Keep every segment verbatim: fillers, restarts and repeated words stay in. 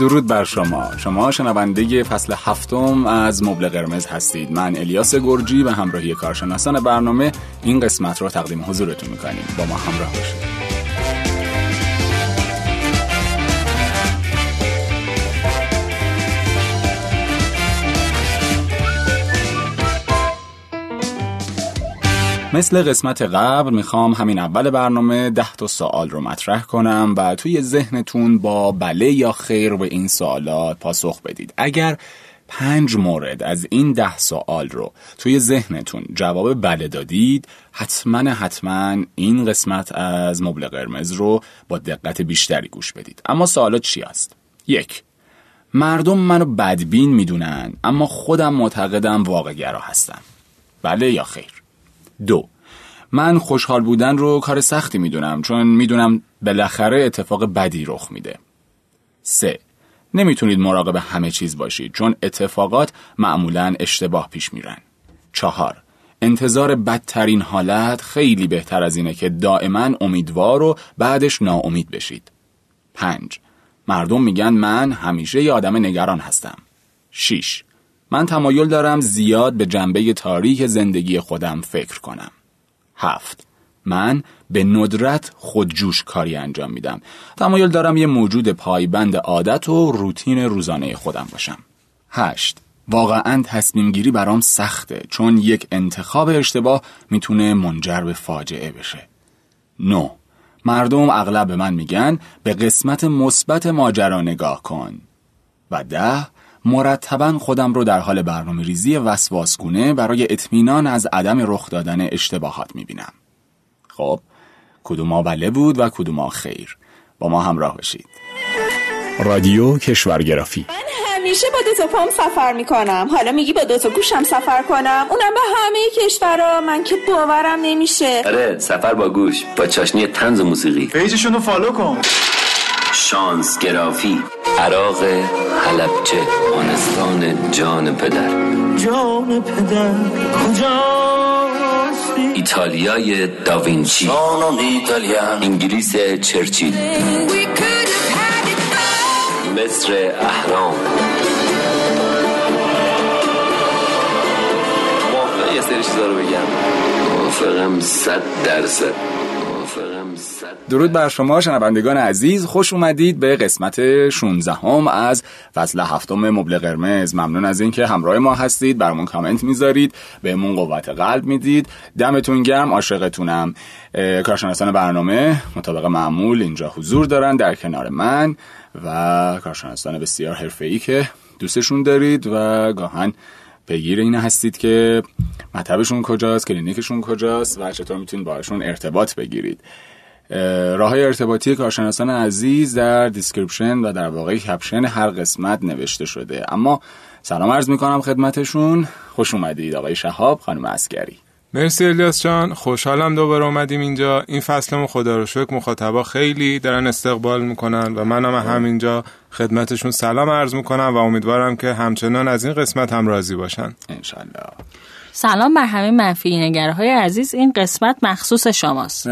درود بر شما. شما شنونده فصل هفتم از مبل قرمز هستید. من الیاس گرجی به همراهی کارشناسان برنامه این قسمت رو تقدیم حضورتون میکنیم. با ما همراه باشید. مثل قسمت قبل میخوام همین اول برنامه ده تا سوال رو مطرح کنم و توی ذهنتون با بله یا خیر به این سوالات پاسخ بدید. اگر پنج مورد از این ده سوال رو توی ذهنتون جواب بله دادید، حتما حتما این قسمت از مبل قرمز رو با دقت بیشتری گوش بدید. اما سوالات چی هست؟ یک، مردم منو بدبین میدونن اما خودم معتقدم واقع‌گرا هستم. بله یا خیر؟ دو، من خوشحال بودن رو کار سختی میدونم چون میدونم بالاخره اتفاق بدی رخ میده. سه، نمیتونید مراقب همه چیز باشید چون اتفاقات معمولاً اشتباه پیش میرن. چهار، انتظار بدترین حالت خیلی بهتر از اینه که دائما امیدوار و بعدش ناامید بشید. پنج، مردم میگن من همیشه یه آدم نگران هستم. شش، من تمایل دارم زیاد به جنبه تاریک زندگی خودم فکر کنم. هفت، من به ندرت خودجوش کاری انجام میدم. تمایل دارم یه موجود پایبند عادت و روتین روزانه خودم باشم. هشت، واقعاً تصمیم گیری برام سخته چون یک انتخاب اشتباه میتونه منجر به فاجعه بشه. نه، مردم اغلب به من میگن به قسمت مثبت ماجرا نگاه کن. و ده، مرتباً خودم رو در حال برنامه‌ریزی وسواس‌گونه برای اطمینان از عدم رخ دادن اشتباهات می‌بینم. خب، کدوما بله بود و کدوما خیر؟ با ما همراه باشید. رادیو کشورگرافی. من همیشه با دو تا پام سفر می‌کنم. حالا میگی با دو تا گوشم سفر کنم؟ اونم به همه کشورها؟ من که باورم نمیشه. آره، سفر با گوش، با چاشنی طنز و موسیقی. پیجشون رو فالو کن. شانس گرافی، عراق، حلبچه، آنستان، جان پدر، جان پدر کجاستی، ایتالیای داوینچی، آنان ایتالیا، انگلیس چرچیل، مصر اهرام. موافقه یه سری چیزا رو بگم؟ موافقم صد درصد. درود بر شما شنوندگان عزیز، خوش اومدید به قسمت شانزده هم از فصل هفتم مبل قرمز. ممنون از اینکه همراه ما هستید، برامون کامنت میذارید، بهمون قوت قلب میدید. دمتون گرم، عاشقتونم. کارشناسان برنامه مطابق معمول اینجا حضور دارن در کنار من و کارشناسان بسیار حرفه‌ای که دوستشون دارید و گاهن پیگیر این هستید که مطبشون کجاست، کلینیکشون کجاست و چطور میتونید باهاشون ارتباط بگیرید. راههای ارتباطی کارشناسان عزیز در دیسکریپشن و در واقع کپشن هر قسمت نوشته شده. اما سلام عرض میکنم خدمتشون. خوش اومدید آقای شهاب، خانم عسگری. مرسی الیاس جان، خوشحالم دوباره اومدیم اینجا. این فصلمون خدا رو شکر مخاطبا خیلی دارن استقبال میکنن و منم هم همینجا خدمتشون سلام عرض میکنم و امیدوارم که همچنان از این قسمت هم راضی باشن انشالله. سلام بر همه منفی نگرهای عزیز، این قسمت مخصوص شماست.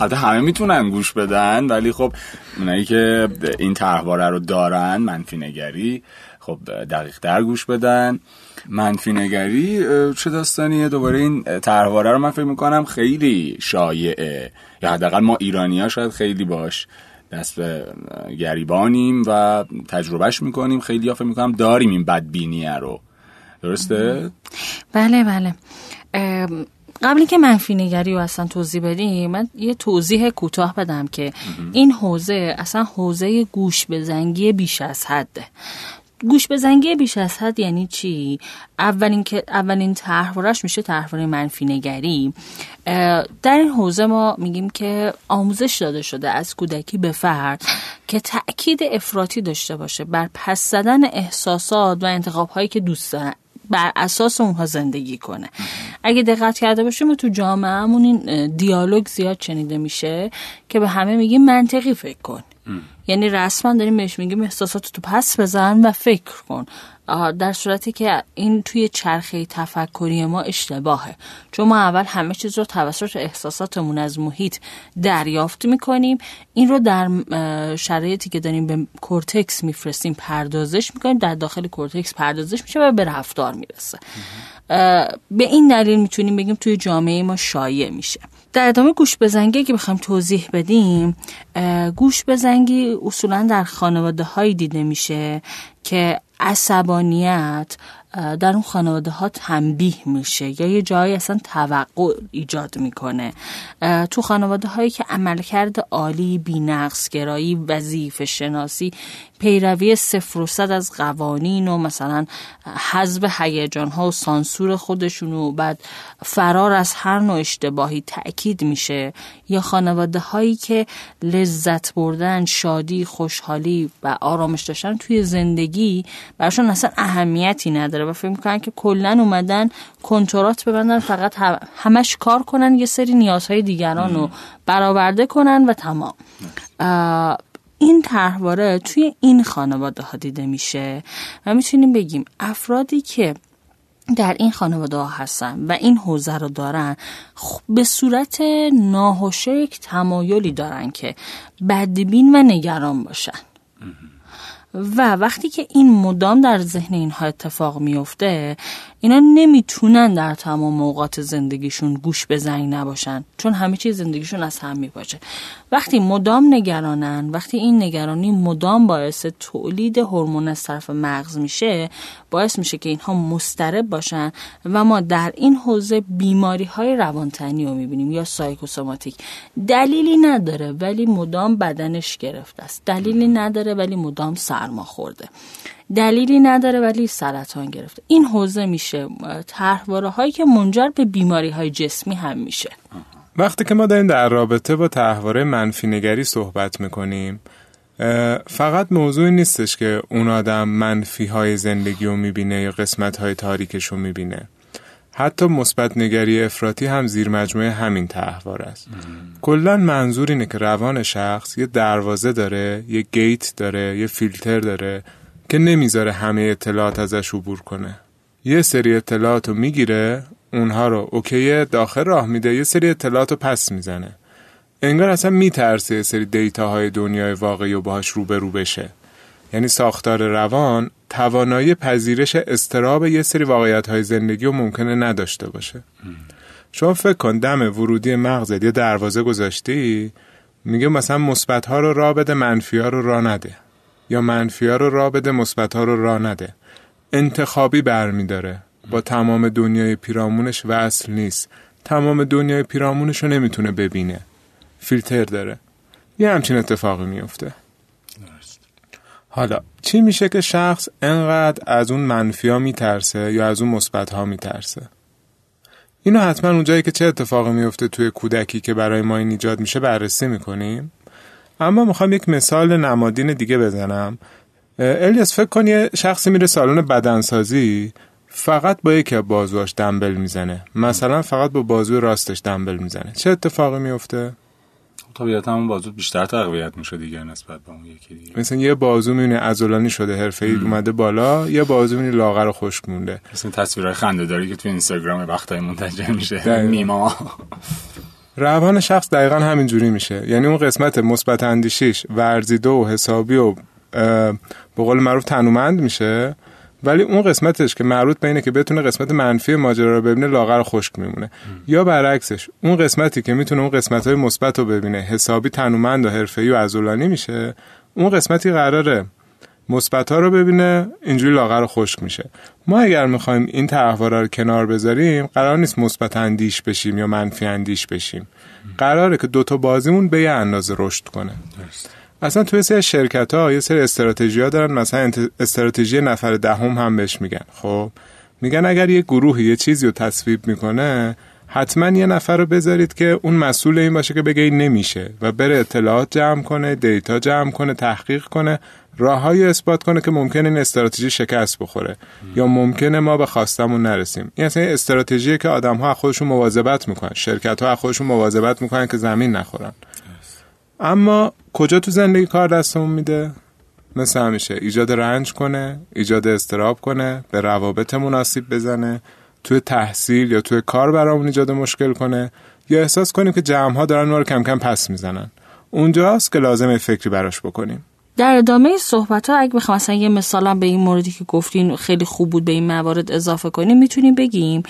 البته همه میتونن گوش بدن ولی خب اونایی که این طرحواره رو دارن منفی نگری، خب دقیق تر گوش بدن. منفی نگری چه داستانیه؟ دوباره این طرحواره رو من فکر میکنم خیلی شایعه، یا حداقل ما ایرانی‌ها شاید خیلی باش دست گریبانیم و تجربهش میکنیم. خیلی ها فکر میکنم داریم این بدبینیه رو. درسته؟ بله بله. قبلی که منفی نگری رو اصلا توضیح بدیم، من یه توضیح کوتاه بدم که این حوزه اصلا حوزه گوش به زنگی بیش از حده. گوش به زنگی بیش از حد یعنی چی؟ اولین که اولین طرحواره‌اش میشه طرحواره منفی نگری. در این حوزه ما میگیم که آموزش داده شده از کودکی به فرد که تأکید افراطی داشته باشه بر پس زدن احساسات و انتخاب‌هایی که دوست دارن، بر اساس اونها زندگی کنه. اگه دقت کرده باشیم تو جامعهمون این دیالوگ زیاد شنیده میشه که به همه میگیم منطقی فکر کن، ام. یعنی رسما داریم بهش میگیم احساساتو تو پس بزن و فکر کن، در صورتی که این توی چرخه تفکری ما اشتباهه، چون ما اول همه چیز رو توسط احساساتمون از محیط دریافت میکنیم، این رو در شرایطی که داریم به کورتکس میفرستیم پردازش میکنیم، در داخل کورتکس پردازش میشه و به رفتار میرسه. به این دلیل میتونیم بگیم توی جامعه ما شایع میشه. در ادامه گوش به زنگی که بخوایم توضیح بدیم، گوش به زنگی اصولا در خانواده هایی دیده میشه که عصبانیت در اون خانواده ها تنبیه میشه یا یه جایی اصلا توقع ایجاد میکنه. تو خانواده هایی که عملکرد عالی، بی‌نقص گرایی، وظیفه شناسی، پیروی صفر و صد از قوانین و مثلا حذف هیجان ها و سانسور خودشون و بعد فرار از هر نوع اشتباهی تأکید میشه، یا خانواده هایی که لذت بردن، شادی، خوشحالی و آرامش داشتن توی زندگی براشون اصلا اهمیتی نداره و فکر میکنن که کلن اومدن کنترات ببندن، فقط همش کار کنن، یه سری نیازهای دیگران رو برآورده کنن و تمام. این طرحواره توی این خانواده ها دیده میشه و میتونیم بگیم افرادی که در این خانواده ها هستن و این حوزه رو دارن به صورت ناهوشه یک تمایلی دارن که بدبین و نگران باشن و وقتی که این مدام در ذهن اینها اتفاق میفته، اینا نمیتونن در تمام اوقات زندگیشون گوش به زنگ نباشن، چون همه چیز زندگیشون از هم میپاشه. وقتی مدام نگرانن، وقتی این نگرانی مدام باعث تولید هورمون از طرف مغز میشه، باعث میشه که اینها مضطرب باشن و ما در این حوزه بیماری های روانتنی رو میبینیم یا سایکوسوماتیک. دلیلی نداره ولی مدام بدنش گرفته است، دلیلی نداره ولی مدام سرما خورده، دلیلی نداره ولی سرطان گرفته. این حوزه میشه طرحواره هایی که منجر به بیماری های جسمی هم میشه. وقتی که ما داریم در رابطه با طرحواره منفی نگری صحبت میکنیم، فقط موضوع نیستش که اون آدم منفی های زندگی رو میبینه یا قسمت های تاریکش رو میبینه، حتی مثبت نگری افراطی هم زیر مجموعه همین طرحواره است. کلا منظور اینه که روان شخص یه دروازه داره، یه گیت داره، یه فیلتر داره که نمیذاره همه اطلاعات ازش عبور کنه. یه سری اطلاعاتو میگیره، اونها رو اوکی داخل راه میده، یه سری اطلاعاتو پس میزنه. انگار اصلا میترسه یه سری دیتاهای دنیای واقعی و باهاش روبرو بشه. یعنی ساختار روان توانایی پذیرش استراب یه سری واقعیت‌های زندگی و ممکنه نداشته باشه. شما فکر کن دم ورودی مغزت یه دروازه گذاشتی، میگه مثلا مثبت‌ها رو راه بده، منفی‌ها رو راه نده، یا منفی‌ها رو راه بده، مثبت‌ها رو راه نده. انتخابی برمی‌داره، با تمام دنیای پیرامونش وصل نیست، تمام دنیای پیرامونش رو نمیتونه ببینه، فیلتر داره. یه همچین اتفاقی میفته. حالا چی میشه که شخص انقدر از اون منفی‌ها میترسه یا از اون مثبت‌ها میترسه؟ اینو حتما اونجایی که چه اتفاقی میفته توی کودکی که برای ما این ایجاد میشه بررسی میکنیم، اما میخوام یک مثال نمادین دیگه بزنم. الیاس، فکر کن یه شخصی میره سالن بدنسازی، فقط با یکی از بازوهاش دمبل میزنه، مثلا فقط با بازو راستش دمبل میزنه، چه اتفاقی میفته؟ طبیعتا اون بازو بیشتر تقویت میشه دیگه نسبت به اون یکی دیگه. مثلا یه بازو میونه عضلانی شده، حرفه‌ای اومده بالا، یه بازو میونه لاغر و خشک مونده. مثلا تصویرای خنده‌داری که تو اینستاگرام وقتای منتشر میشه میما. روان شخص دقیقاً همینجوری میشه. یعنی اون قسمت مثبت اندیشیش ورزیده و حسابی و به قول معروف تنومند میشه، ولی اون قسمتش که مربوط به اینه که بتونه قسمت منفی ماجرا رو ببینه لاغر و خشک میمونه. یا برعکسش، اون قسمتی که میتونه اون قسمت‌های مثبت رو ببینه، حسابی تنومند و حرفه‌ای و عضلانی میشه، اون قسمتی قراره مثبت‌ها رو ببینه، اینجوری لاغر و خشک میشه. ما اگر می‌خوایم این طرحواره رو کنار بذاریم، قرار نیست مثبت اندیش بشیم یا منفی اندیش بشیم. قراره که دو تا بازیمون به یه اندازه رشد کنه. درست. اصلا توی سری شرکت‌ها یه سری استراتژی‌ها دارن، مثلا استراتژی نفر دهم هم بهش میگن. خب میگن اگر یه گروه یه چیزی رو تصویب میکنه، حتما یه نفر رو بذارید که اون مسئول این باشه که بگه این نمیشه و بره اطلاعات جمع کنه، دیتا جمع کنه، تحقیق کنه، راه‌هایی اثبات کنه که ممکنه این استراتژی شکست بخوره م. یا ممکنه ما به خواستمون نرسیم. این اصلا استراتژیه که آدم‌ها خودشون مواظبت میکنن، شرکت‌ها خودشون مواظبت میکنن که زمین نخورن. اما کجا تو زندگی کار دستمون میده؟ مثل همیشه ایجاد رنج کنه، ایجاد اضطراب کنه، به روابطمون آسیب بزنه، توی تحصیل یا توی کار برامون ایجاد مشکل کنه، یا احساس کنیم که جمع‌ها دارن ما رو کم کم پس میزنن. اونجاست که لازمه فکری براش بکنیم. در ادامه صحبت‌ها اگه بخوام مثلا یه مثالا به این موردی که گفتین خیلی خوب بود به این موارد اضافه کنیم، میتونیم بگیم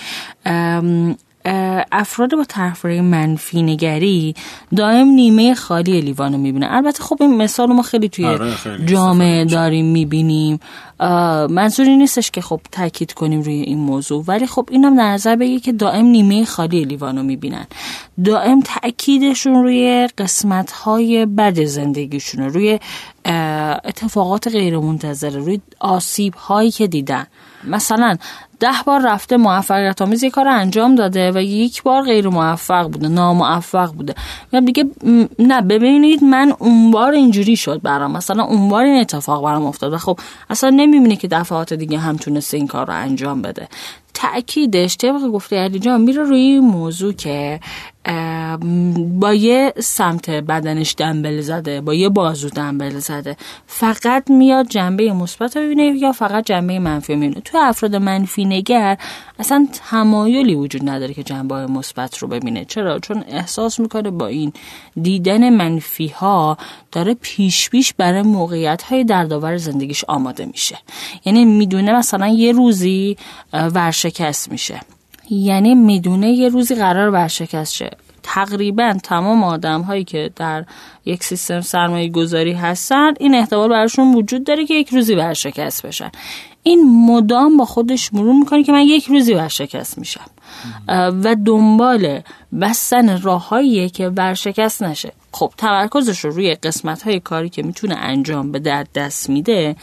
افراد با طرفداری منفی نگری دائم نیمه خالی لیوانو میبینن. البته خب این مثال ما خیلی توی آره خیلی جامعه داریم میبینیم، منظوری نیستش که خب تاکید کنیم روی این موضوع، ولی خب اینم در نظر بگیر که دائم نیمه خالی لیوانو میبینن، دائم تاکیدشون روی قسمت‌های بد زندگیشون، روی اتفاقات غیر منتظره، روی آسیب‌هایی که دیدن. مثلا ده بار رفته موفقیت آمیز یک کار انجام داده و یک بار غیر موفق بوده، ناموفق بوده، میگم دیگه نه ببینید من اون بار اینجوری شد برام، مثلا اون بار این اتفاق برام افتاد و خب اصلا نمیبینه که دفعات دیگه هم تونسته این کار رو انجام بده. تأکیدش طبق گفته علی جان میره روی موضوع که با یه سمت بدنش دنبل زده، با یه بازو دنبل زده، فقط میاد جنبه مثبت رو ببینه یا فقط جنبه منفی رو ببینه. تو افراد منفی نگر اصلا تمایلی وجود نداره که جنبه مثبت رو ببینه. چرا؟ چون احساس میکنه با این دیدن منفی ها داره پیش پیش برای موقعیت های دردآور زندگیش آماده میشه. یعنی میدونه مثلا یه روزی ورشکست میشه، یعنی میدونه یه روزی قرار ورشکست شه. تقریبا تمام آدم هایی که در یک سیستم سرمایه گذاری هستن این احتمال براشون وجود داره که یک روزی ورشکست بشن. این مدام با خودش مرور میکنه که من یک روزی ورشکست میشم و دنبال بستن راههایی که ورشکست نشه. خب تمرکزش رو روی قسمت‌های کاری که میتونه انجام بده در دست میده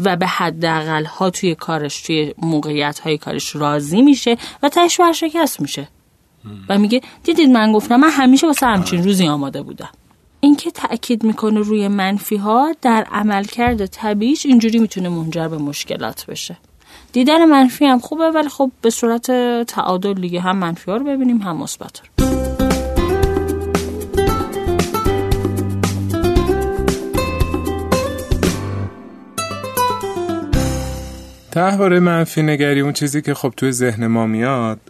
و به حداقل‌ها توی کارش، توی موقعیت‌های کارش راضی میشه و تاش ورشکست میشه و میگه دیدید من گفتم من همیشه واسه همچین روزی آماده بودم. این که تأکید میکنه روی منفی ها در عملکرد طبیعیش اینجوری میتونه منجر به مشکلات بشه. دیدن منفی هم خوبه ولی خب به صورت تعادل دیگه، هم منفی ها رو ببینیم هم مثبت رو. تحوار منفی نگری اون چیزی که خب توی ذهن ما میاد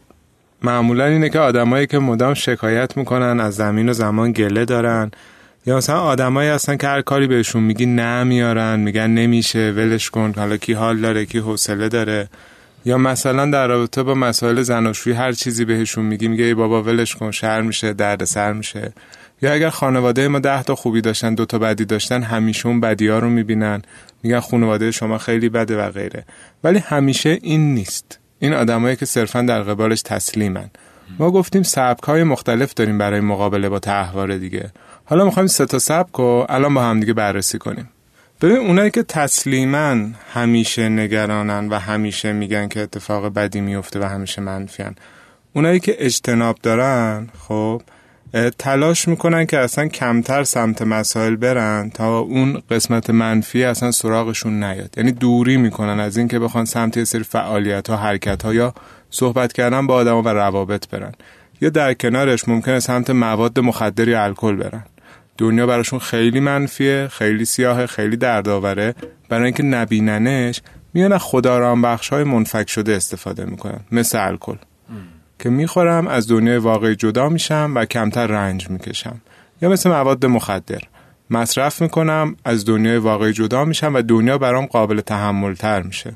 معمولا اینه که آدمایی که مدام شکایت میکنن، از زمین و زمان گله دارن، یا مثلا آدمایی هستن که هر کاری بهشون میگی نمیارن، میگن نمیشه، ولش کن، حالا کی حال داره، کی حوصله داره. یا مثلا در رابطه با مسائل زناشویی هر چیزی بهشون میگی میگه ای بابا ولش کن، شر میشه، درد سر میشه. یا اگر خانواده ما ده تا خوبی داشتن دو تا بدی داشتن، همیشه اون بدی‌ها رو میبینن، میگن خانواده شما خیلی بده و غیره. ولی همیشه این نیست. این آدمایی که صرفاً در قبالش تسلیمن. ما گفتیم سبک‌های مختلف داریم برای مقابله با تحوار دیگه. حالا می‌خوایم سه تا سبک رو الان با هم دیگه بررسی کنیم. ببین اونایی که تسلیمن، همیشه نگرانن و همیشه میگن که اتفاق بدی میفته و همیشه منفیان. اونایی که اجتناب دارن، خب تلاش میکنن که اصلا کمتر سمت مسائل برن تا اون قسمت منفی اصلا سراغشون نیاد. یعنی دوری میکنن از این که بخوان سمت یه سری فعالیت ها، حرکت ها یا صحبت کردن با آدم ها و روابط برن، یا در کنارش ممکنه سمت مواد مخدر یا الکل برن. دنیا براشون خیلی منفیه، خیلی سیاهه، خیلی دردآوره. برای اینکه نبیننش میان از خودآرامبخش های منفک شده استفاده میکنن، مثل الکل که میخورم از دنیای واقعی جدا میشم و کمتر رنج میکشم، یا مثل مواد مخدر مصرف میکنم، از دنیای واقعی جدا میشم و دنیا برام قابل تحمل تر میشه.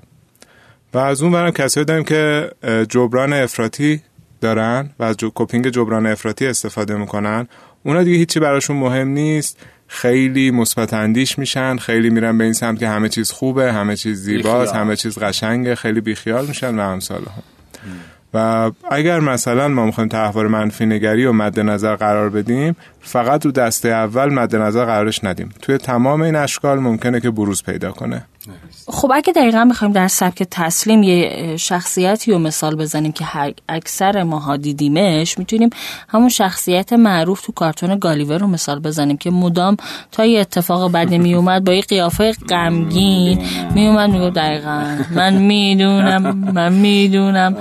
و از اون برام کسایی داریم که جبران افراطی دارن و از کوپینگ جبران افراطی استفاده میکنن. اونا دیگه هیچی براشون مهم نیست، خیلی مثبت اندیش میشن، خیلی میرن به این سمت که همه چیز خوبه، همه چیز زیباست، همه چیز قشنگه، خیلی بیخیال میشن و امثال هم. و اگر مثلا ما میخوایم تحوار منفی نگری رو مد نظر قرار بدیم، فقط رو دسته اول مد نظر قرارش ندیم. توی تمام این اشکال ممکنه که بروز پیدا کنه. خب اگه دقیقا بخوایم در سبک تسلیم یه شخصیتی رو مثال بزنیم که اکثر ماها دیدیمش، میتونیم همون شخصیت معروف تو کارتون گالیور رو مثال بزنیم که مدام تا یه اتفاق بدی میومد با یه قیافه غمگین میومد میگفت دقیقا من میدونم من میدونم.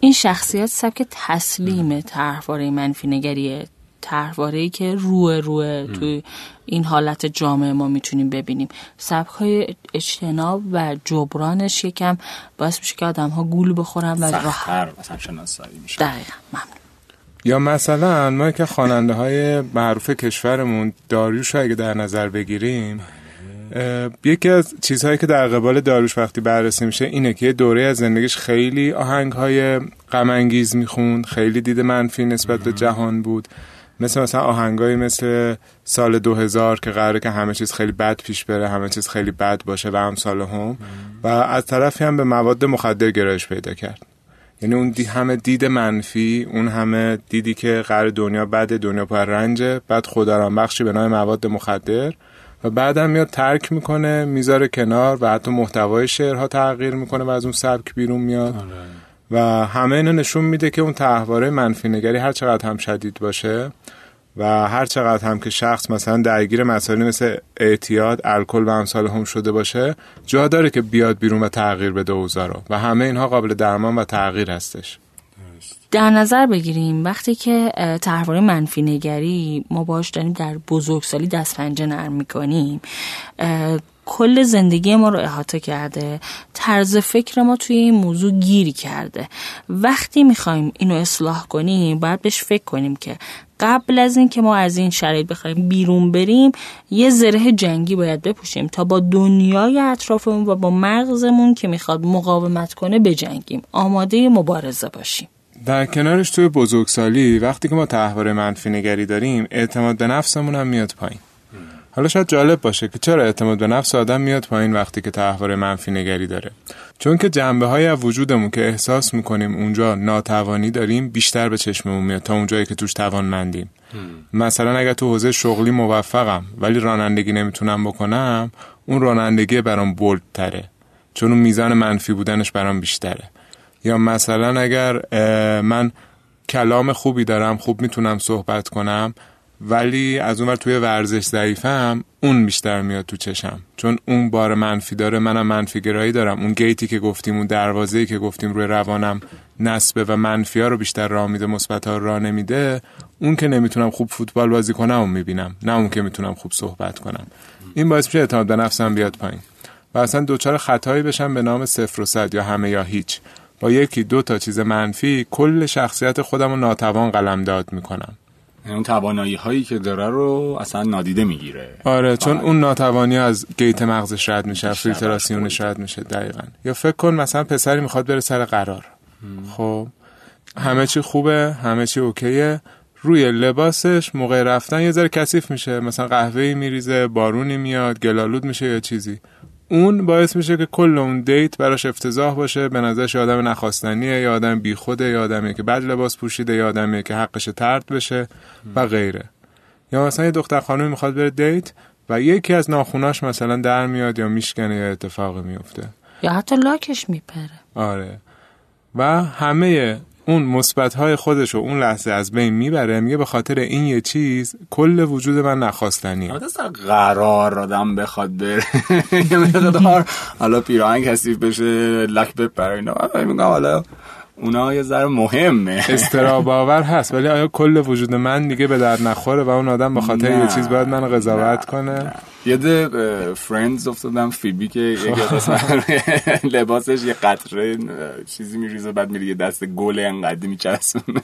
این شخصیت سبک تسلیم طرفدار منفی نگریه. طرحواره‌ای که روه روه توی این حالت جامعه ما میتونیم ببینیم. سبک‌های اجتناب و جبرانش یکم باعث میشه که آدم‌ها گول بخورن و راحت‌تر مثلا شناسایی میشن. دقیقاً ممنون. یا مثلا ما که خواننده‌های معروف کشورمون داریوش اگه در نظر بگیریم، یکی از چیزهایی که در قبال داریوش وقتی بررسی میشه اینه که دوره از زندگیش خیلی آهنگ‌های غم انگیز میخوند، خیلی دید منفی نسبت به جهان بود، مثل مثلا آهنگایی مثل سال دو هزار که قراره که همه چیز خیلی بد پیش بره، همه چیز خیلی بد باشه و امثال هم، و از طرفی هم به مواد مخدر گرایش پیدا کرد. یعنی اون دی همه دید منفی، اون همه دیدی که قرار دنیا بده، دنیا پر رنجه، بعد خدا را بخشی به نام مواد مخدر، و بعدم میاد ترک میکنه، میذاره کنار و حتی محتوای شعرها تغییر میکنه و از اون سبک بیرون میاد. آره. و همه اینا نشون میده که اون طرحواره منفی نگری هر چقدر هم شدید باشه و هر چقدر هم که شخص مثلا درگیر مسائلی مثل اعتیاد، الکل و امثال هم شده باشه، جا داره که بیاد بیرون و تغییر بده اوضاع رو، و همه اینها قابل درمان و تغییر هستش. در نظر بگیریم وقتی که طرحواره منفی نگری ما باهاش داریم در بزرگسالی دستپنجه نرم میکنیم، کل زندگی ما رو احاطه کرده، طرز فکر ما توی این موضوع گیری کرده. وقتی میخوایم اینو اصلاح کنیم باید بهش فکر کنیم که قبل از این که ما از این شرایط بخوایم بیرون بریم یه زره جنگی باید بپوشیم تا با دنیای اطرافمون و با مغزمون که میخواد مقاومت کنه بجنگیم، آماده مبارزه باشیم. در کنارش توی بزرگسالی وقتی که ما طرحواره منفی نگری داریم اعتماد به نفسمون هم میاد پایین. حالا شاید جالب باشه که چرا اعتماد به نفس آدم میاد پایین وقتی که طرحواره منفی نگری داره، چون که جنبه‌های از وجودمون که احساس میکنیم اونجا ناتوانی داریم بیشتر به چشممون میاد تا اونجایی که توش توانمندیم. مثلا اگر تو حوزه شغلی موفقم ولی رانندگی نمیتونم بکنم، اون رانندگی برام بولدتره چون اون میزان منفی بودنش برام بیشتره. یا مثلا اگر من کلام خوبی دارم، خوب میتونم صحبت کنم، ولی از اون ور توی ورزش ضعیفم، اون بیشتر میاد تو چشم چون اون بار منفی داره، منم منفی گرایی دارم، اون گیتی که گفتیم، اون دروازه‌ای که گفتیم روی روانم نسبه و منفی‌ها رو بیشتر راه میده، مثبت‌ها رو راه نمیده. اون که نمیتونم خوب فوتبال بازی کنم اون میبینم، نه اون که میتونم خوب صحبت کنم. این باعث میشه اعتماد به نفسم بیاد پایین و اصلا دوچار خطایی بشم به نام صفر و صد یا همه یا هیچ. با یکی دو تا چیز منفی کل شخصیت خودم رو ناتوان قلمداد میکنم. اون توانایی هایی که داره رو اصلا نادیده میگیره. آره، چون اون ناتوانی از گیت مغزش رد میشه، فیلتراسیونش رد میشه. دقیقاً. یا فکر کن مثلا پسری میخواد بره سر قرار، خب همه چی خوبه، همه چی اوکیه، روی لباسش موقع رفتن یه ذره کثیف میشه، مثلا قهوه‌ای میریزه، بارونی میاد، گلالود میشه یا چیزی، اون باعث میشه که کل اون دیت براش افتضاح باشه، به نظرش آدم نخواستنیه، یا آدم بیخوده، یا آدمی که بد لباس پوشیده، یا آدمی که حقش طرد بشه و غیره. یا مثلا یه دختر خانومی میخواد بره دیت و یکی از ناخوناش مثلا در میاد یا میشکنه یا اتفاقی میفته یا حتی لاکش میپره. آره، و همه اون مثبت‌های خودشو اون لحظه از بین میبره، میگه به خاطر این یه چیز کل وجود من نخواستنیه. البته سر قرار آدم بخواد بره یه مقدار حالا پیراهن کثیف بشه، لک بپره، اینا میگم حالا اونا یه ذره مهمه، استراب آور هست، ولی آیا کل وجود من دیگه به درد نخوره و اون آدم به خاطر یه چیز باید من قضاوت کنه؟ یه ده فرندز افتادم، فیبی که یکی از لباسش یه قطره چیزی میریزه بعد میره یه دست گل انقدر میچسبونه.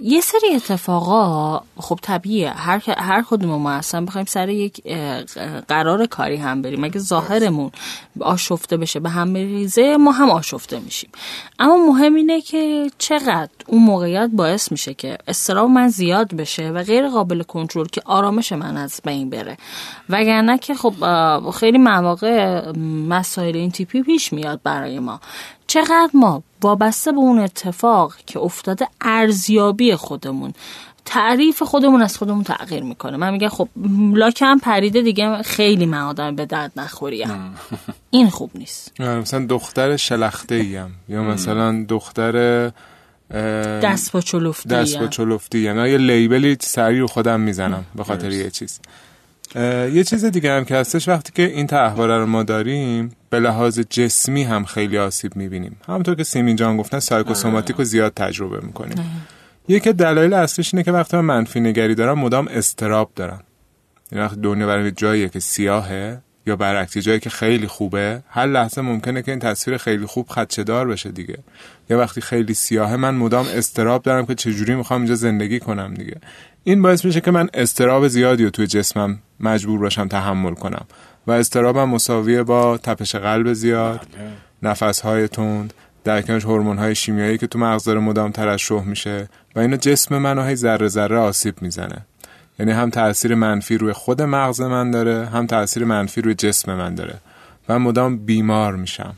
یه سری اتفاقا خب طبیعیه، هر هر کدوم ما اصلا بخوایم سر یک قرار کاری هم بریم اگه ظاهرمون آشفته بشه به هم ریزه ما هم آشفته میشیم، اما مهم اینه که چقدر اون موقعیت باعث میشه که استرس من زیاد بشه و غیر قابل کنترل، که آرامش من از بین بره، وگرنه که خب خیلی مواقع مسائل این تیپی پیش میاد برای ما. چقدر ما وابسته به اون اتفاق که افتاده ارزیابی خودمون، تعریف خودمون از خودمون تغییر میکنه. من میگم خب لاکم پریده دیگه، خیلی من آدم به درد نخوریم، این خوب نیست. مثلا دختر شلخته ایم یا مثلا دختر دست با چلفتی ایم، دست با چلفتی ایم، یا یه لیبلی سری رو خودم میزنم به خاطر یه چیز. یه چیز دیگه هم که هستش وقتی که این طرحواره رو ما داریم به لحاظ جسمی هم خیلی آسیب میبینیم، همونطور که سیمین جان گفتن سایکوسوماتیک رو زیاد تجربه میکنیم. یکی دلایل اصلیش اینه که وقتی من منفی نگری دارم مدام استراب دارم. یعنی وقتی دنیا برای جاییه که سیاهه یا برعکس جایی که خیلی خوبه، هر لحظه ممکنه که این تصویر خیلی خوب خدشه‌دار بشه دیگه. یا وقتی خیلی سیاهه من مدام استراب دارم که چجوری میخوام اینجا زندگی کنم دیگه. این باعث میشه که من استراب زیادی رو توی جسمم مجبور باشم تحمل کنم و استرابم مساویه با تپش قلب زیاد، نفس‌های تند، در کنارش هورمون‌های شیمیایی که تو مغز داره مدام ترشح میشه و اینا جسم منو هی ذره ذره آسیب میزنه. یعنی هم تأثیر منفی روی خود مغز من داره، هم تأثیر منفی روی جسم من داره و مدام بیمار میشم.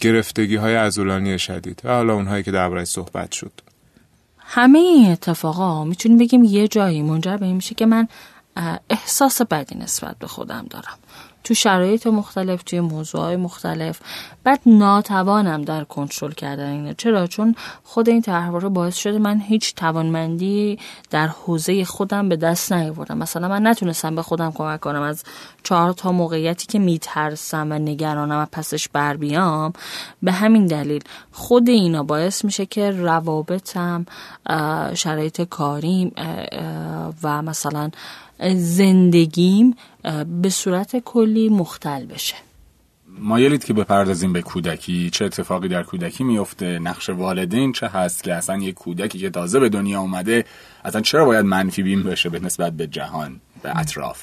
گرفتگی‌های عضلانی شدید و حالا اونهایی که درباره‌اش صحبت شد. همه این اتفاقا میتونیم بگیم یه جایی منجر به این میشه که من احساس بدی نسبت به خودم دارم. تو شرایط مختلف، توی موضوعهای مختلف، بعد ناتوانم در کنترل کردن اینه. چرا؟ چون خود این تحواره باعث شده من هیچ توانمندی در حوزه خودم به دست نیاوردم. مثلا من نتونستم به خودم کمک کنم از چهار تا موقعیتی که میترسم و نگرانم و پسش بر بیام. به همین دلیل خود اینا باعث میشه که روابطم، شرایط کاریم و مثلا زندگیم به صورت کلی مختل بشه. مایلید که بپردازیم به کودکی، چه اتفاقی در کودکی میفته، نقش والدین چه هست که اصلا یک کودکی که تازه به دنیا اومده اصلا چرا باید منفی بین بشه به نسبت به جهان، به اطراف؟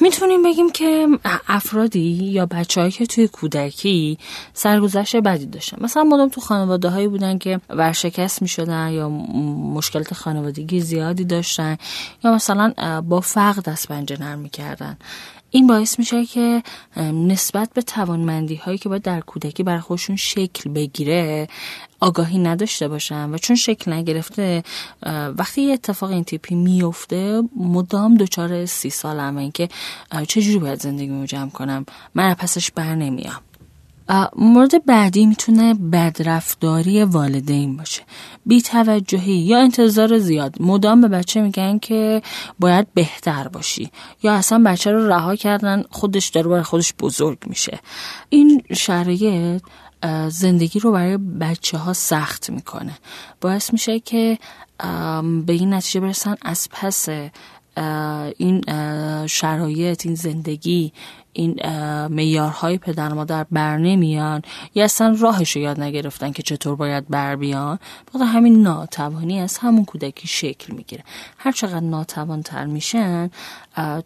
میتونیم بگیم که افرادی یا بچه‌هایی که توی کودکی سرگذشت بدی داشتن، مثلا مدام تو خانواده‌هایی بودن که ورشکست می‌شدن یا مشکلات خانوادگی زیادی داشتن یا مثلا با فقر دست پنجه نرم می‌کردن، این باعث میشه که نسبت به توانمندی هایی که باید در کودکی برای خودشون شکل بگیره آگاهی نداشته باشن و چون شکل نگرفته وقتی یه اتفاق این تیپی میفته مدام دوچار سی سالم این که چجوری باید زندگی رو جمع کنم، من پسش بر نمیام. مورد بعدی میتونه بدرفتاری والدین باشه، بی‌توجهی یا انتظار زیاد. مدام به بچه میگن که باید بهتر باشی یا اصلا بچه رو رها کردن، خودش داره برای خودش بزرگ میشه. این شرایط زندگی رو برای بچه ها سخت میکنه، باعث میشه که به این نتیجه برسن از پس این شرایط، این زندگی، این معیارهای پدر مادر بر نمیان یا اصلا راهش رو یاد نگرفتن که چطور باید بر بیان. بخاطر همین ناتوانی از همون کودکی شکل میگیره. هر چقدر ناتوان تر میشن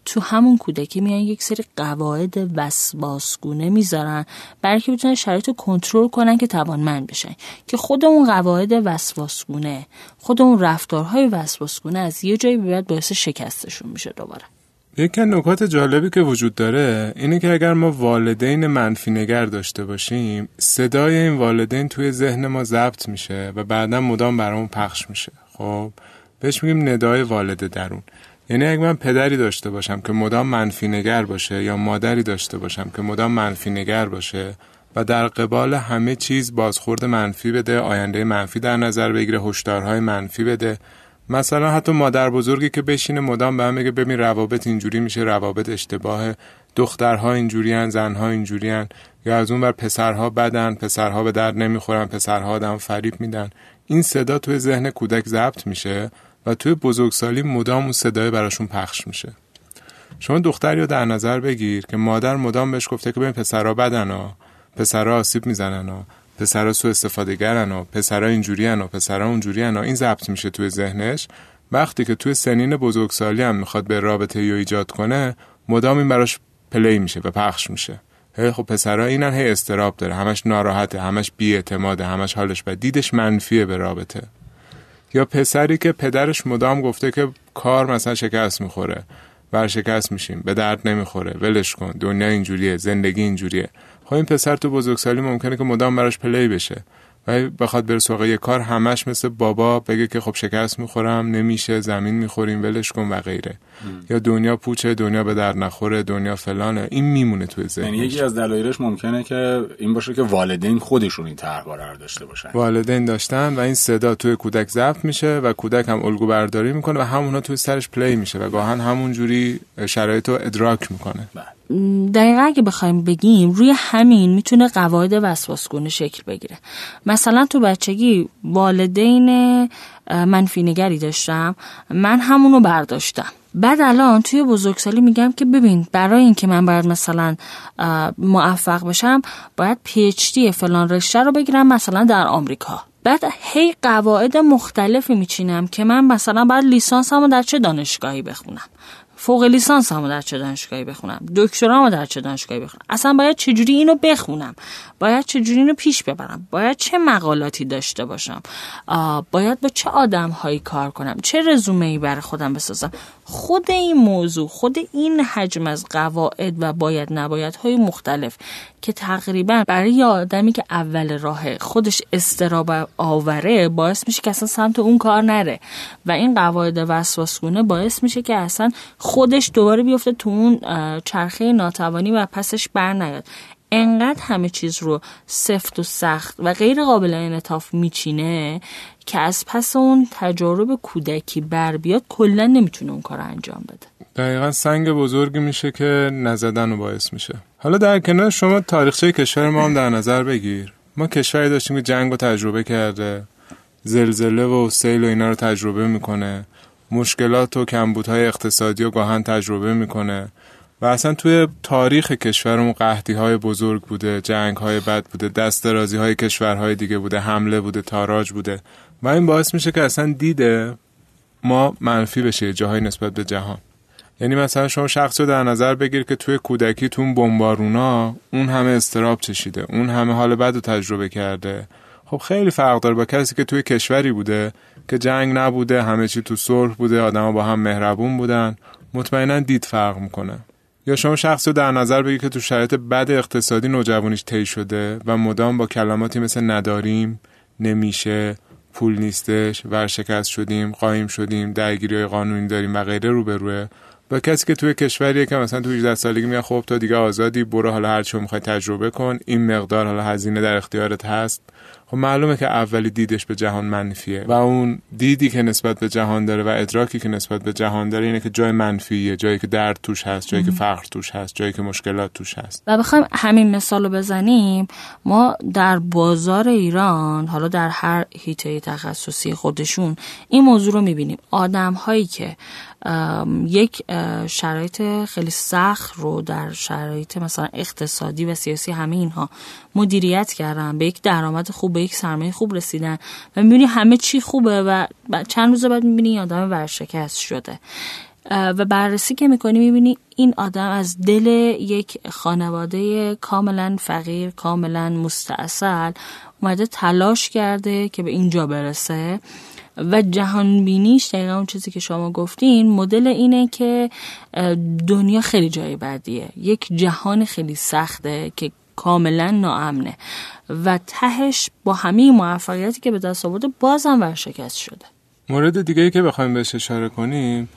تو همون کودکی میان یک سری قواعد وسواسگونه میذارن برای که بتونن شرایط رو کنترل کنن که توانمند بشن، که خود اون قواعد وسواسگونه، خود اون رفتارهای وسواسگونه از یه جایی به بعد باعث شکستشون میشه دوباره. یک نکات جالبی که وجود داره اینه که اگر ما والدین منفی نگر داشته باشیم، صدای این والدین توی ذهن ما ضبط میشه و بعداً مدام برامون پخش میشه. خب بهش میگیم ندای والد درون. یعنی اگر من پدری داشته باشم که مدام منفی نگر باشه یا مادری داشته باشم که مدام منفی نگر باشه و در قبال همه چیز بازخورد منفی بده، آینده منفی در نظر بگیره، هشدارهای منفی بده، مثلا حتی مادر بزرگی که بشینه مدام به هم بگه ببین روابط اینجوری میشه، روابط اشتباهه، دخترها اینجورین، زنها اینجورین، یا از اون بر پسرها بدن، پسرها به درد نمیخورن، پسرها آدم فریب میدن، این صدا توی ذهن کودک ضبط میشه و توی بزرگسالی مدام اون صدای براشون پخش میشه. شما دختری رو در نظر بگیر که مادر مدام بهش گفته که ببین پسرها بدن ها، پسرها آسیب میزنن ها، پسرها سوء استفاده گرن و پسرها اینجورین و پسرها اونجورین و این ضبط میشه توی ذهنش. وقتی که توی سنین بزرگسالی هم میخواد به رابطه ای ایجاد کنه مدام این براش پلی میشه و پخش میشه. هی خب پسرها اینن، هی استراب داره، همش ناراحته، همش بی‌اعتماده، همش حالش بد، دیدش منفیه به رابطه. یا پسری که پدرش مدام گفته که کار مثلا شکست میخوره، ورشکست میشیم، به درد نمیخوره، ولش کن، دنیا اینجوریه، زندگی اینجوریه. خب این پسر تو بزرگسالی ممکنه که مدام براش پلی بشه و بخواد بره سراغ یه کار همش مثل بابا بگه که خب شکست میخورم، نمیشه، زمین میخوریم، ولش کن و غیره. ام. یا دنیا پوچه، دنیا به در نخوره، دنیا فلانه، این میمونه توی ذهن. یعنی یکی از دلایلش ممکنه که این باشه که والدین خودشون این طرحواره رو داشته باشن، والدین داشتن و این صدا توی کودک ضبط میشه و کودک هم الگو برداری میکنه و همونا توی سرش پلی میشه و گاهن همونجوری شرایط رو ادراک میکنه. بله. دقیقاً اگه بخوایم بگیم روی همین میتونه قواعد وسواسگونه شکل بگیره. مثلا تو بچگی والدین منفی نگری داشتم، من همونو برداشتم. بعد الان توی بزرگسالی میگم که ببین برای اینکه من باید مثلا موفق بشم باید پی اچ دی فلان رشته رو بگیرم مثلا در آمریکا. بعد هی قواعد مختلفی میچینم که من مثلا باید لیسانسمو در چه دانشگاهی بخونم، فوق لیسانسمو در چه دانشگاهی بخونم، دکترامو در چه دانشگاهی بخونم، اصلا باید چجوری اینو بخونم، باید چجوری اینو پیش ببرم، باید چه مقالاتی داشته باشم، باید با چه آدم‌هایی کار کنم، چه رزومه‌ای برای خودم بسازم. خود این موضوع، خود این حجم از قواعد و باید نبایدهای مختلف که تقریبا برای یه آدمی که اول راهه خودش استراب آوره باعث میشه که اصلا سمت اون کار نره و این قواعد وسواسگونه باعث میشه که اصلا خودش دوباره بیفته تو اون چرخه ناتوانی و پسش بر نیاد. انقدر همه چیز رو سفت و سخت و غیر قابل انعطاف میچینه که از پس اون تجارب کودکی بر بیاد کلا نمیتونه اون کار انجام بده. دقیقا سنگ بزرگی میشه که نزدن رو باعث میشه. حالا در کنار شما تاریخچه کشور ما هم در نظر بگیر. ما کشوری داشتیم که جنگ رو تجربه کرده، زلزله و سیل و اینا رو تجربه میکنه، مشکلات و کمبودهای اقتصادی رو گاهن تجربه میکنه و اصلا توی تاریخ کشورمون قحطی‌های بزرگ بوده، جنگ‌های بد بوده، دست درازی‌های کشورهای دیگه بوده، حمله بوده، تاراج بوده و این باعث میشه که اصلا دیده ما منفی بشه جاهای نسبت به جهان. یعنی مثلا شما شخصی رو در نظر بگیر که توی کودکیتون بمبارونا اون همه استراب چشیده، اون همه حال بد رو تجربه کرده. خب خیلی فرق داره با کسی که توی کشوری بوده که جنگ نبوده، همه چی تو صلح بوده، آدما با هم مهربون بودن. مطمئنا دید فرق میکنه. یا شما شخصی رو در نظر بگیر که تو شرایط بد اقتصادی نوجوانیش طی شده و مدام با کلماتی مثل نداریم، نمیشه، پول نیستش، ورشکست شدیم، قایم شدیم، درگیری‌های قانونی داریم و غیره روبروه. با کسی که توی کشوریه که مثلا تو هجده سالگی میگه خب تا دیگه آزادی، برو حالا هر چی می‌خوای تجربه کن، این مقدار حالا هزینه در اختیارت هست. خب معلومه که اولی دیدش به جهان منفیه و اون دیدی که نسبت به جهان داره و ادراکی که نسبت به جهان داره اینه که جای منفیه، جایی که درد توش هست، جایی که فقر توش هست، جایی که مشکلات توش هست. و بخوایم همین مثالو بزنیم، ما در بازار ایران، حالا در هر حیطه تخصصی خودشون این موضوع رو می‌بینیم. آدم‌هایی که یک شرایط خیلی سخت رو در شرایط مثلا اقتصادی و سیاسی همه اینها مدیریت کردن، به یک درآمد خوب، به یک سرمایه خوب رسیدن و میبینی همه چی خوبه و چند روز بعد میبینی این آدم ورشکست شده و بررسی که میکنی میبینی این آدم از دل یک خانواده کاملا فقیر، کاملا مستعصل اومده تلاش کرده که به اینجا برسه و جهان بینیش دقیقا اون چیزی که شما گفتین مدل اینه که دنیا خیلی جای بدیه، یک جهان خیلی سخته که کاملا ناامنه و تهش با همه موفقیتی که به دست آورده بازم ورشکست شده. مورد دیگه‌ای که بخوایم بهش اشاره کنیم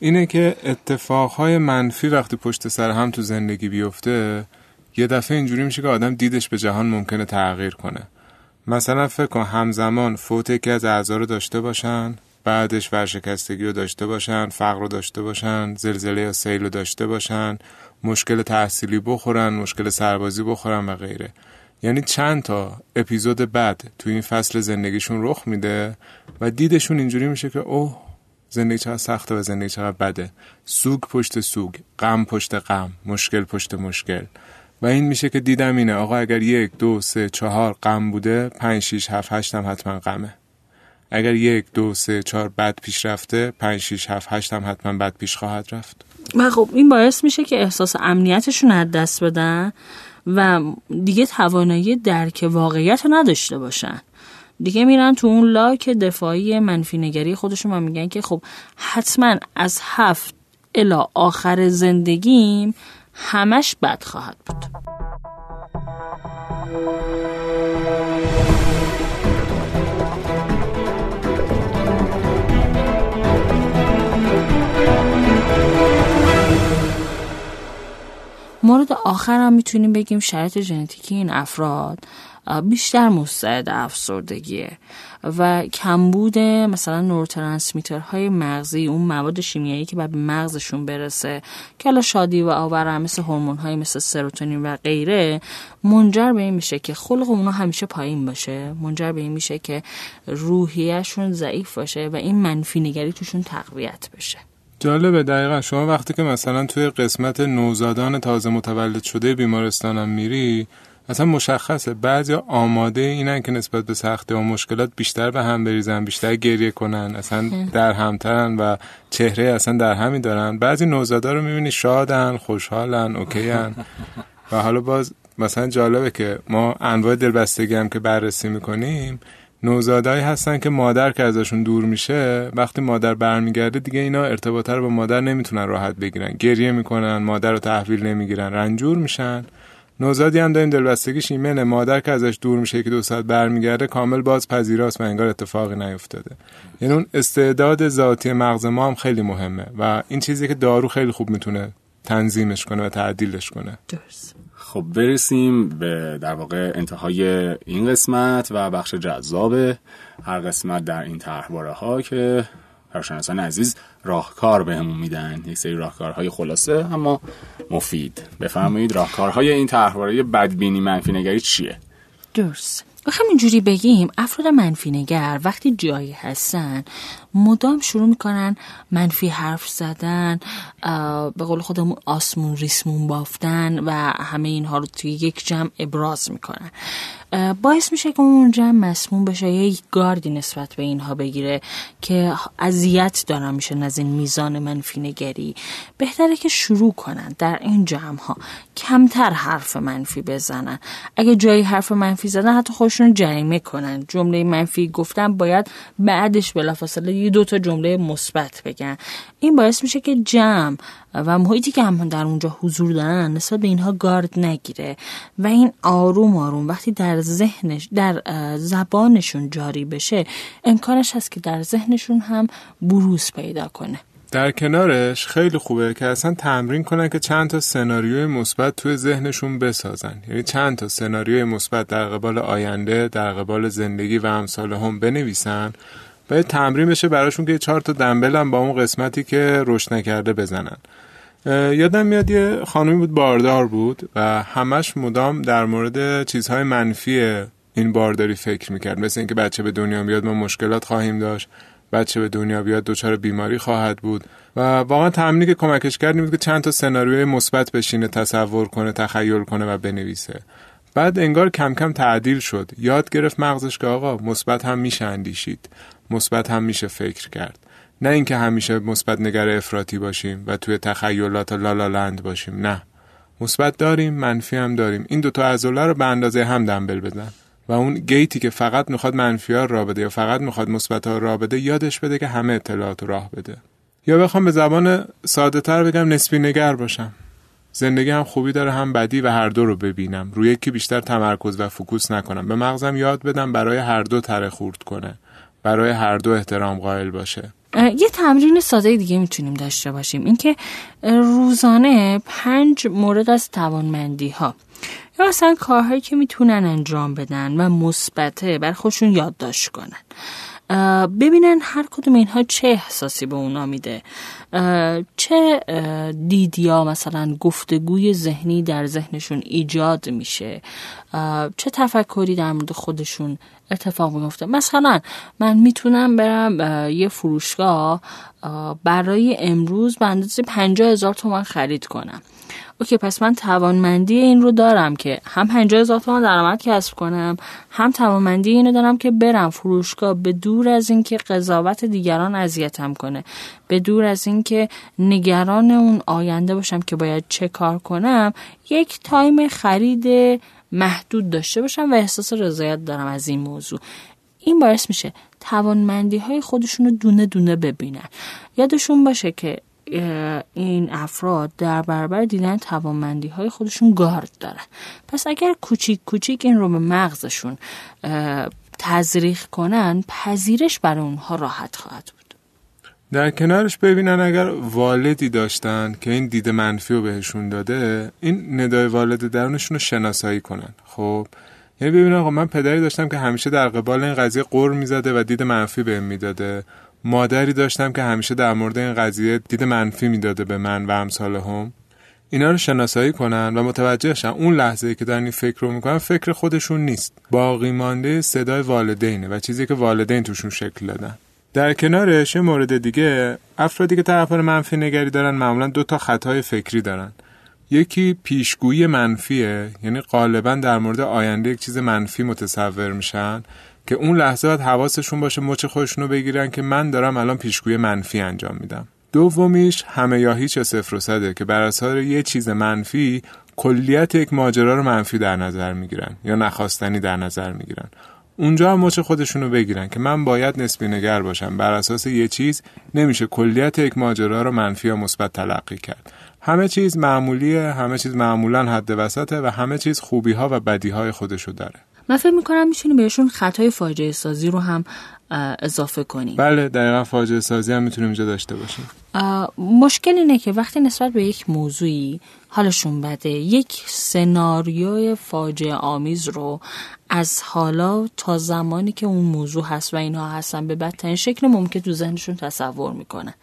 اینه که اتفاقهای منفی وقتی پشت سر هم تو زندگی بیفته یه دفعه اینجوری میشه که آدم دیدش به جهان ممکنه تغییر کنه. مثلا فکر کن همزمان فوت یکی از اعضا رو داشته باشن، بعدش ورشکستگی رو داشته باشن، فقر رو داشته باشن، زلزله یا سیل رو داشته باشن، مشکل تحصیلی بخورن، مشکل سربازی بخورن و غیره. یعنی چند تا اپیزود بعد تو این فصل زندگیشون رخ میده و دیدشون اینجوری میشه که اوه زندگی چقدر سخته و زندگی چقدر بده، سوگ پشت سوگ، غم پشت غم، مشکل پشت مشکل و این میشه که دیدم اینه آقا اگر یک دو سه چهار غم بوده پنج شیش هفت هشت هم حتما غمه، اگر یک دو سه چهار بد پیش رفته پنج شیش هفت هشت هم حتما بد پیش خواهد رفت و خب این باعث میشه که احساس امنیتشون از دست بدن و دیگه توانایی درک واقعیت رو نداشته باشن، دیگه میرن تو اون لاک دفاعی منفی نگری خودشون و میگن که خب حتما از هفت الی آخر زندگیم همش بد خواهد بود. مورد آخر هم میتونیم بگیم شرایط ژنتیکی این افراد بیشتر مستعد افسردگیه و کمبود مثلا نورترانسمیترهای مغزی، اون مواد شیمیایی که باید به مغزشون برسه که حالا شادی و آور مثل هورمون‌های مثل سروتونین و غیره، منجر به این میشه که خلق اونا همیشه پایین باشه، منجر به این میشه که روحیه‌شون ضعیف باشه و این منفی نگری توشون تقویت بشه. جالبه دقیقا. شما وقتی که مثلا توی قسمت نوزادان تازه متولد شده بیمارستانم میری، اصلا مشخصه بعضی آماده اینن که نسبت به سختی و مشکلات بیشتر به هم بریزن، بیشتر گریه کنن، اصلا در همترن و چهره اصلا در همی دارن. بعضی نوزادا رو میبینی شادن، خوشحالن، اوکی‌ان. و حالا باز مثلا جالبه که ما انواع دلبستگی هم که بررسی میکنیم، نوزادایی هستن که مادر که ازشون دور میشه، وقتی مادر برمیگرده دیگه اینا ارتباطه رو با مادر نمیتونن راحت بگیرن، گریه میکنن، مادر رو تحویل نمیگیرن، رنجور میشن. نوزادی هم داریم دلبستگیش ایمنه، مادر که ازش دور میشه که دو ساعت برمیگرده کامل باز پذیراست و انگار اتفاقی نیفتاده. یعنی اون استعداد ذاتی مغز ما هم خیلی مهمه و این چیزی که دارو خیلی خوب میتونه تنظیمش کنه و تعدیلش کنه. درست. خب برسیم به در واقع انتهای این قسمت و بخش جذاب هر قسمت در این طرحواره ها که کارشناسان عزیز راهکار بهمون میدن، یک سری راهکارهای خلاصه اما مفید. بفرمایید راهکارهای این طرحواره بدبینی منفی نگری چیه؟ درست. همینجوری بگیم افراد منفی نگر وقتی جایی هستن مدام شروع میکنن منفی حرف زدن، به قول خودمون آسمون ریسمون بافتن و همه اینها رو توی یک جمع ابراز میکنن، باعث میشه که اون جمع مسموم بشه، یک گاردی نسبت به اینها بگیره که اذیت دارن میشن از این میزان منفی نگری. بهتره که شروع کنن در این جمع ها کمتر حرف منفی بزنن، اگه جایی حرف منفی زدن حتی خودشون جریمه کنن، جمله منفی گفتن باید بعدش بلافاصله یه دو تا جمله مثبت بگن. این باعث میشه که جمع و محیطی که هم در اونجا حضور دارن نسبت به اینها گارد نگیره و این آروم آروم وقتی در ذهنش در زبانشون جاری بشه امکانش هست که در ذهنشون هم بروز پیدا کنه. در کنارش خیلی خوبه که اصلا تمرین کنن که چند تا سناریوی مثبت توی ذهنشون بسازن، یعنی چند تا سناریوی مثبت در قبال آینده، در قبال زندگی و امثاله هم بنویسن. باید تمرین بشه براشون که چهار تا دنبل هم با اون قسمتی که روش نکرده بزنن. یادم میاد یه خانمی بود باردار بود و همش مدام در مورد چیزهای منفی این بارداری فکر میکرد، مثل اینکه بچه به دنیا بیاد ما مشکلات خواهیم داشت، بچه به دنیا بیاد دچار بیماری خواهد بود. و واقعا تمرینی که کمکش کرد این بود که چند تا سناریوی مثبت بشینه تصور کنه، تخیل کنه و بنویسه. بعد انگار کم کم تعدیل شد، یاد گرفت مغزش که آقا مثبت هم میشه اندیشید، مثبت هم میشه فکر کرد، نه اینکه همیشه مثبت نگر افراطی باشیم و توی تخیلات لالالند باشیم. نه، مثبت داریم، منفی هم داریم، این دو تا عضله رو به اندازه هم دنبل بزن و اون گیتی که فقط میخواد منفی‌ها را بده یا فقط میخواد مثبت‌ها را بده یادش بده که همه اطلاعات راه بده. یا بخوام به زبان ساده‌تر بگم نسبی نگر باشم، زندگی هم خوبی داره هم بدی و هر دو رو ببینم، روی یکی بیشتر تمرکز و فوکوس نکنم، به مغزم یاد بدم برای هر دو تره خورد کنه، برای هر دو احترام قائل باشه. یه تمرین ساده دیگه میتونیم داشته باشیم، اینکه روزانه پنج مورد از توانمندی‌ها یا اصلا کارهایی که میتونن انجام بدن و مثبته بر خودشون یادداشت کنن، ببینن هر کدوم اینها چه احساسی به اونا میده، چه دیدیا مثلا گفتگوی ذهنی در ذهنشون ایجاد میشه، چه تفکری در مورد خودشون اتفاق میفته. مثلا من میتونم برم یه فروشگاه برای امروز به اندازه پنجاه هزار تومان خرید کنم. اوکی، پس من توانمندی این رو دارم که هم پنجاه هزار تومان درآمد کسب کنم، هم توانمندی این رو دارم که برم فروشگاه به دور از این که قضاوت دیگران اذیتم کنه، به دور از این که نگران اون آینده باشم که باید چه کار کنم، یک تایم خرید محدود داشته باشم و احساس رضایت دارم از این موضوع. این باعث میشه توانمندی های خودشون رو دونه دونه ببینن. یادشون باشه که این افراد در برابر دیدن توانمندی های خودشون گارد دارن، پس اگر کوچیک کوچیک این رو به مغزشون تزریق کنن پذیرش برای اونها راحت خواهد بود. در کنارش ببینن اگر والدی داشتن که این دید منفی رو بهشون داده، این ندای والد درونشون رو شناسایی کنن. خب یعنی ببین آقا، من پدری داشتم که همیشه در قبال این قضیه قر میزده و دید منفی بهم میداده، مادری داشتم که همیشه در مورد این قضیه دید منفی میداده به من و همسالهم. اینا رو شناسایی کنن و متوجه شن اون لحظه‌ای که دارن این فکر رو میکنن فکر خودشون نیست، باقی مانده صدای والدینه و چیزی که والدین توشون شکل دادن. در کنارش یه مورد دیگه، افرادی که طرفدار منفی نگری دارن معمولا دو تا خطای فکری دارن. یکی پیشگویی منفیه، یعنی غالبا در مورد آینده یک چیز منفی متصور میشن که اون لحظه باید حواسشون باشه مچ خودشون رو بگیرن که من دارم الان پیشگویی منفی انجام میدم. دومیش همه یا هیچ صفر و صده که بر اساس یه چیز منفی کلیت یک ماجرا رو منفی در نظر میگیرن یا نخواستنی در نظر میگیرن. اونجا هم مچ خودشون رو بگیرن که من باید نسبی نگر باشم، بر اساس یه چیز نمیشه کلیت یک ماجرا رو منفی یا مثبت تلقی کرد. همه چیز معمولیه، همه چیز معمولا حد وسطه و همه چیز خوبی‌ها و بدی‌های خودشو داره. من فکر می‌کنم می‌تونیم بهشون خطای فاجعه سازی رو هم اضافه کنیم. بله دقیقاً، فاجعه سازی هم می‌تونیم اینجا داشته باشیم. مشکل اینه که وقتی نسبت به یک موضوعی حالشون بده، یک سناریوی فاجعه آمیز رو از حالا تا زمانی که اون موضوع هست و اینها هستن به بدترین شکل ممکن تو ذهنشون تصور میکنن.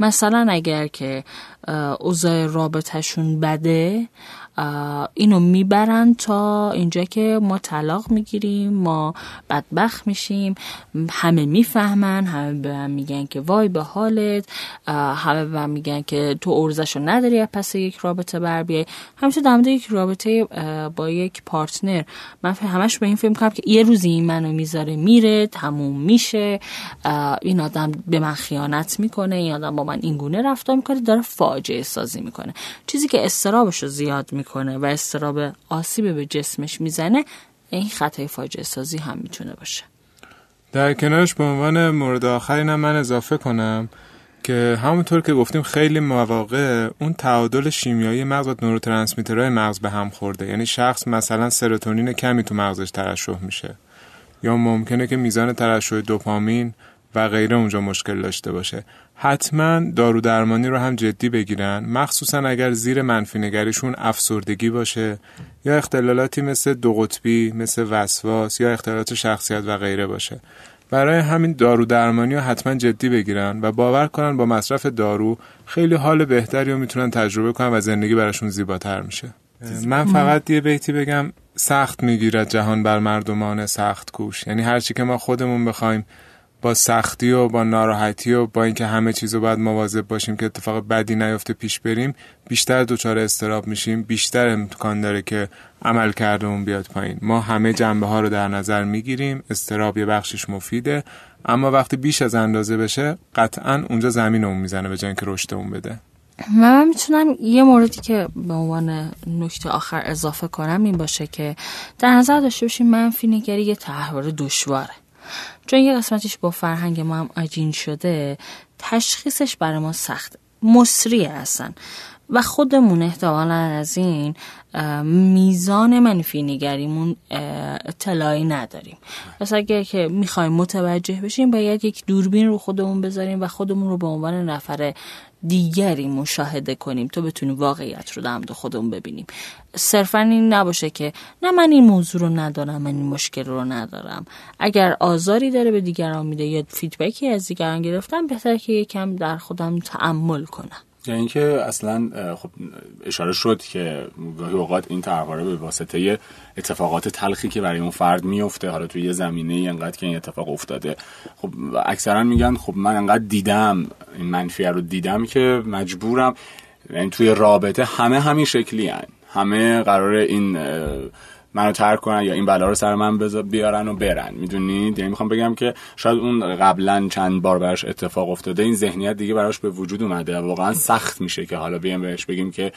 مثلا اگر که اوضاع رابطهشون بده، اینو میبرن تا اینجا که ما طلاق میگیریم، ما بدبخت میشیم، همه میفهمن، همه به هم میگن که وای به حالت، همه به هم میگن که تو ارزشو نداری پس یک رابطه بر بیای. همیشه در مورد یک رابطه با یک پارتنر من همش به این فکر میکنم که یه روزی این منو میذاره میره، تموم میشه، این آدم به من خیانت میکنه، این آدم با من اینگونه رفتار میکنه، داره فاجعه سازی میکنه. چیزی که استرابشو زیاد میکنه و استراب آسیب به جسمش میزنه، این خطای فاجعه سازی هم میتونه باشه. در کنارش به عنوان مورد آخرین هم من اضافه کنم که همونطور که گفتیم خیلی مواقع اون تعادل شیمیایی مغز و نوروترانسمیترهای مغز به هم خورده، یعنی شخص مثلا سروتونین کمی تو مغزش ترشح میشه یا ممکنه که میزان ترشح دوپامین و غیره اونجا مشکل داشته باشه. حتما دارو درمانی رو هم جدی بگیرن، مخصوصا اگر زیر منفی نگریشون افسردگی باشه یا اختلالاتی مثل دو قطبی، مثل وسواس یا اختلالات شخصیت و غیره باشه. برای همین دارو درمانی رو حتما جدی بگیرن و باور کنن با مصرف دارو خیلی حال بهتری رو میتونن تجربه کنن و زندگی براشون زیباتر میشه. من فقط یه بیتی بگم، سخت میگیرد جهان بر مردمان سخت کوش. یعنی هر چی که ما خودمون بخوایم با سختی و با ناراحتی و با اینکه همه چیزو باید مواظب باشیم که اتفاق بدی نیفته پیش بریم، بیشتر دچار استراب میشیم، بیشتر امکان داره که عمل کردمون بیاد پایین. ما همه جنبه ها رو در نظر میگیریم، استراب یه بخشش مفیده، اما وقتی بیش از اندازه بشه قطعاً اونجا زمینمون میزنه به جای اینکه رشدمون بده. من میتونم یه موردی که به عنوان نکته آخر اضافه کنم این باشه که در نظر داشته باشیم منفی نگری یه تحول دشواره، چون یه قسمتش با فرهنگ ما هم عجین شده، تشخیصش برای ما سخت مصریه هستن و خودمون احتمالا از این میزان منفی نگریمون اطلاعی نداریم. پس اگر که میخوایم متوجه بشیم باید یک دوربین رو خودمون بذاریم و خودمون رو به عنوان نفر دیگری مشاهده کنیم تا بتونیم واقعیت رو در مورد خودمون ببینیم. صرفا این نباشه که نه من این موضوع رو ندارم، من این مشکل رو ندارم. اگر آزاری داره به دیگران میده یا فیدبکی از دیگران گرفتم، بهتره که یکم در خودم تأمل کنم. یعنی اینکه اصلا خب اشاره شد که گاهی اوقات این تحواره به واسطه اتفاقات تلخی که برای اون فرد میفته، حالا توی یه زمینه اینقدر که این اتفاق افتاده، خب اکثرا میگن خب من انقدر دیدم این منفی رو دیدم که مجبورم. یعنی توی رابطه همه همین شکلی هن، همه قراره این منو ترک کنن یا این بلا رو سر من بیارن و برن، میدونید؟ یعنی میخوام بگم که شاید اون قبلا چند بار براش اتفاق افتاده، این ذهنیت دیگه براش به وجود اومده و واقعا سخت میشه که حالا بیام بهش بگیم که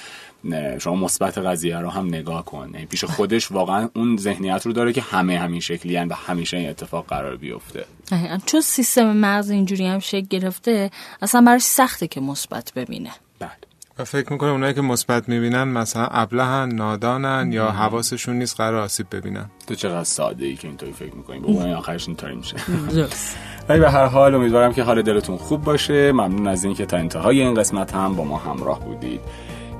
شما مثبت قضیه رو هم نگاه کن. یعنی پیش خودش واقعا اون ذهنیت رو داره که همه همین شکلی ان و همیشه این اتفاق قرار بیفته. چون سیستم مغز اینجوری هم شکل گرفته، اصلا براش سخته که مثبت ببینه. و فکر میکنم اونایی که مثبت میبینن مثلا ابلهن، نادانن یا حواسشون نیست قرار آسیب ببینن. تو چقدر ساده ای که اینطوری فکر میکنیم، بابا این آخرش اینطوری میشه. ولی به هر حال امیدوارم که حال دلتون خوب باشه. ممنون از اینکه تا انتهای این قسمت هم با ما همراه بودید.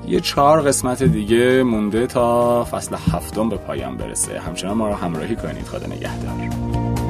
یه چهار قسمت دیگه مونده تا فصل هفتم به پایان برسه. همچنان ما رو همراهی کنید. خدا نگهدار.